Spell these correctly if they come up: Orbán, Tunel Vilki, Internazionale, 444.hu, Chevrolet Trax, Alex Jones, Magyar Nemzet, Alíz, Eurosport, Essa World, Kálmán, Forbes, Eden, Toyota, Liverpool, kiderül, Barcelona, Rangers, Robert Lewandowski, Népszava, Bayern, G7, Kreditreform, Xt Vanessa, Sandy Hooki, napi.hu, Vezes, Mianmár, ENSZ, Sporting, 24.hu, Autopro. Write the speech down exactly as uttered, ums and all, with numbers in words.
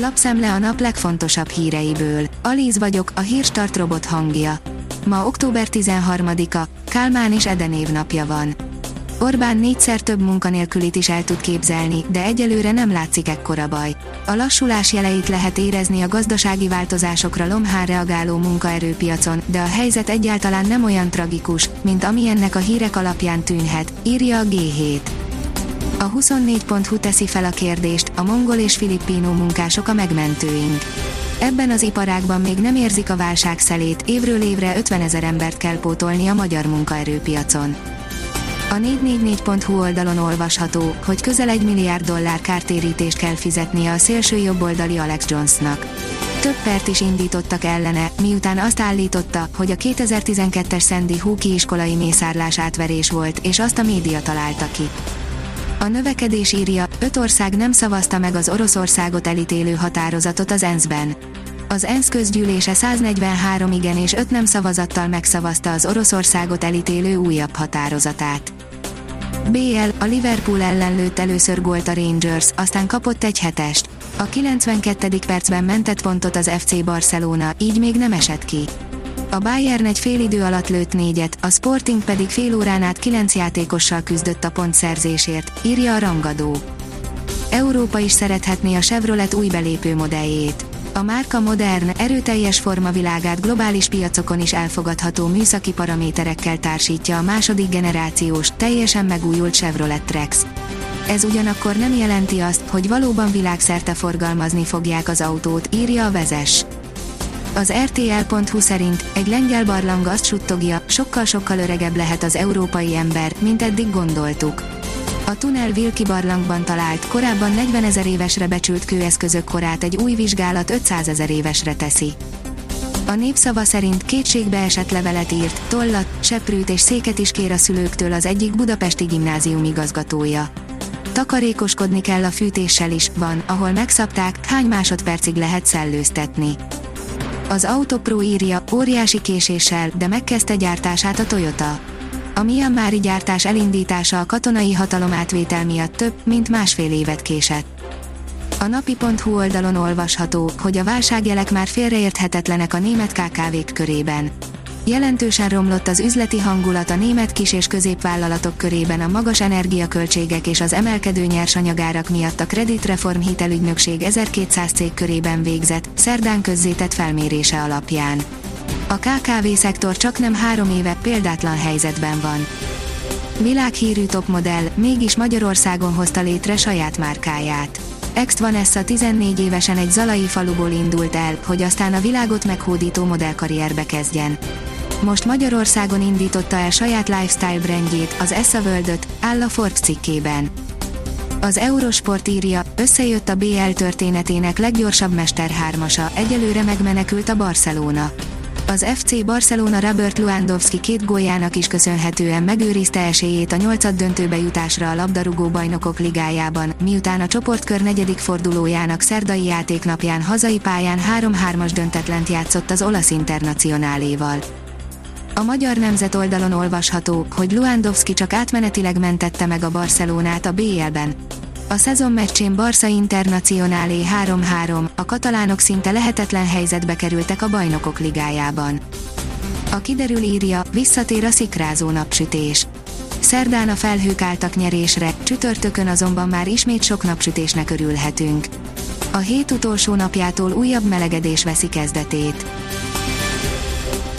Lapszem le a nap legfontosabb híreiből. Alíz vagyok, a hírstart robot hangja. Ma október tizenharmadika, Kálmán és Eden évnapja van. Orbán négyszer több munkanélkülit is el tud képzelni, de egyelőre nem látszik ekkora baj. A lassulás jeleit lehet érezni a gazdasági változásokra lomhán reagáló munkaerőpiacon, de a helyzet egyáltalán nem olyan tragikus, mint amilyennek a hírek alapján tűnhet, írja a gé hét. A huszonnégy pont hu teszi fel a kérdést, a mongol és filippínó munkások a megmentőink. Ebben az iparágban még nem érzik a válság szelét, évről évre ötvenezer embert kell pótolni a magyar munkaerőpiacon. A négyszáznegyvennégy pont hu oldalon olvasható, hogy közel egy milliárd dollár kártérítést kell fizetnie a szélső jobboldali Alex Jonesnak. Több pert is indítottak ellene, miután azt állította, hogy a kétezer-tizenkettes Sandy Hooki iskolai mészárlás átverés volt, és azt a média találta ki. A növekedés írja, öt ország nem szavazta meg az Oroszországot elítélő határozatot az ENSZ-ben. Az ENSZ közgyűlése száznegyvenhárom igen és öt nem szavazattal megszavazta az Oroszországot elítélő újabb határozatát. bé el, a Liverpool ellen lőtt először gólt a Rangers, aztán kapott egy hetest. A kilencvenkettedik percben mentett pontot az ef cé Barcelona, így még nem esett ki. A Bayern egy fél idő alatt lőtt négyet, a Sporting pedig fél órán át kilenc játékossal küzdött a pontszerzésért, írja a rangadó. Európa is szerethetné a Chevrolet új belépő modelljét. A márka modern, erőteljes formavilágát globális piacokon is elfogadható műszaki paraméterekkel társítja a második generációs, teljesen megújult Chevrolet Trax. Ez ugyanakkor nem jelenti azt, hogy valóban világszerte forgalmazni fogják az autót, írja a Vezes. Az er té el pont hu szerint egy lengyel barlang azt suttogja, sokkal-sokkal öregebb lehet az európai ember, mint eddig gondoltuk. A Tunel Vilki barlangban talált, korábban negyvenezer évesre becsült kőeszközök korát egy új vizsgálat ötszázezer évesre teszi. A Népszava szerint kétségbeesett levelet írt, tollat, seprűt és széket is kér a szülőktől az egyik budapesti gimnázium igazgatója. Takarékoskodni kell a fűtéssel is, van, ahol megszabták, hány másodpercig lehet szellőztetni. Az Autopro írja, óriási késéssel, de megkezdte gyártását a Toyota. A mianmári gyártás elindítása a katonai hatalom átvétel miatt több, mint másfél évet késett. A napi pont hu oldalon olvasható, hogy a válságjelek már félreérthetetlenek a német ká ká vék körében. Jelentősen romlott az üzleti hangulat a német kis- és középvállalatok körében a magas energiaköltségek és az emelkedő nyersanyagárak miatt a Kreditreform hitelügynökség ezerkétszáz cég körében végzett, szerdán közzétett felmérése alapján. A ká ká vé-szektor csaknem három éve példátlan helyzetben van. Világhírű topmodell, mégis Magyarországon hozta létre saját márkáját. Xt Vanessa tizennégy évesen egy zalai faluból indult el, hogy aztán a világot meghódító modellkarrierbe kezdjen. Most Magyarországon indította el saját lifestyle brandjét, az Essa Worldöt, áll a Forbes cikkében. Az Eurosport írja, összejött a bé el történetének leggyorsabb mesterhármasa, egyelőre megmenekült a Barcelona. Az ef cé Barcelona Robert Lewandowski két góljának is köszönhetően megőrizte esélyét a nyolcad döntőbe jutásra a labdarúgó bajnokok ligájában, miután a csoportkör negyedik fordulójának szerdai játéknapján hazai pályán három-hármas döntetlent játszott az olasz Internacionaléval. A Magyar Nemzet oldalon olvasható, hogy Lewandowski csak átmenetileg mentette meg a Barcelonát a bé el-ben. A szezon meccsén Barca Internazionale három-három, a katalánok szinte lehetetlen helyzetbe kerültek a Bajnokok Ligájában. A kiderül írja, visszatér a szikrázó napsütés. Szerdán a felhők álltak nyerésre, csütörtökön azonban már ismét sok napsütésnek örülhetünk. A hét utolsó napjától újabb melegedés veszi kezdetét.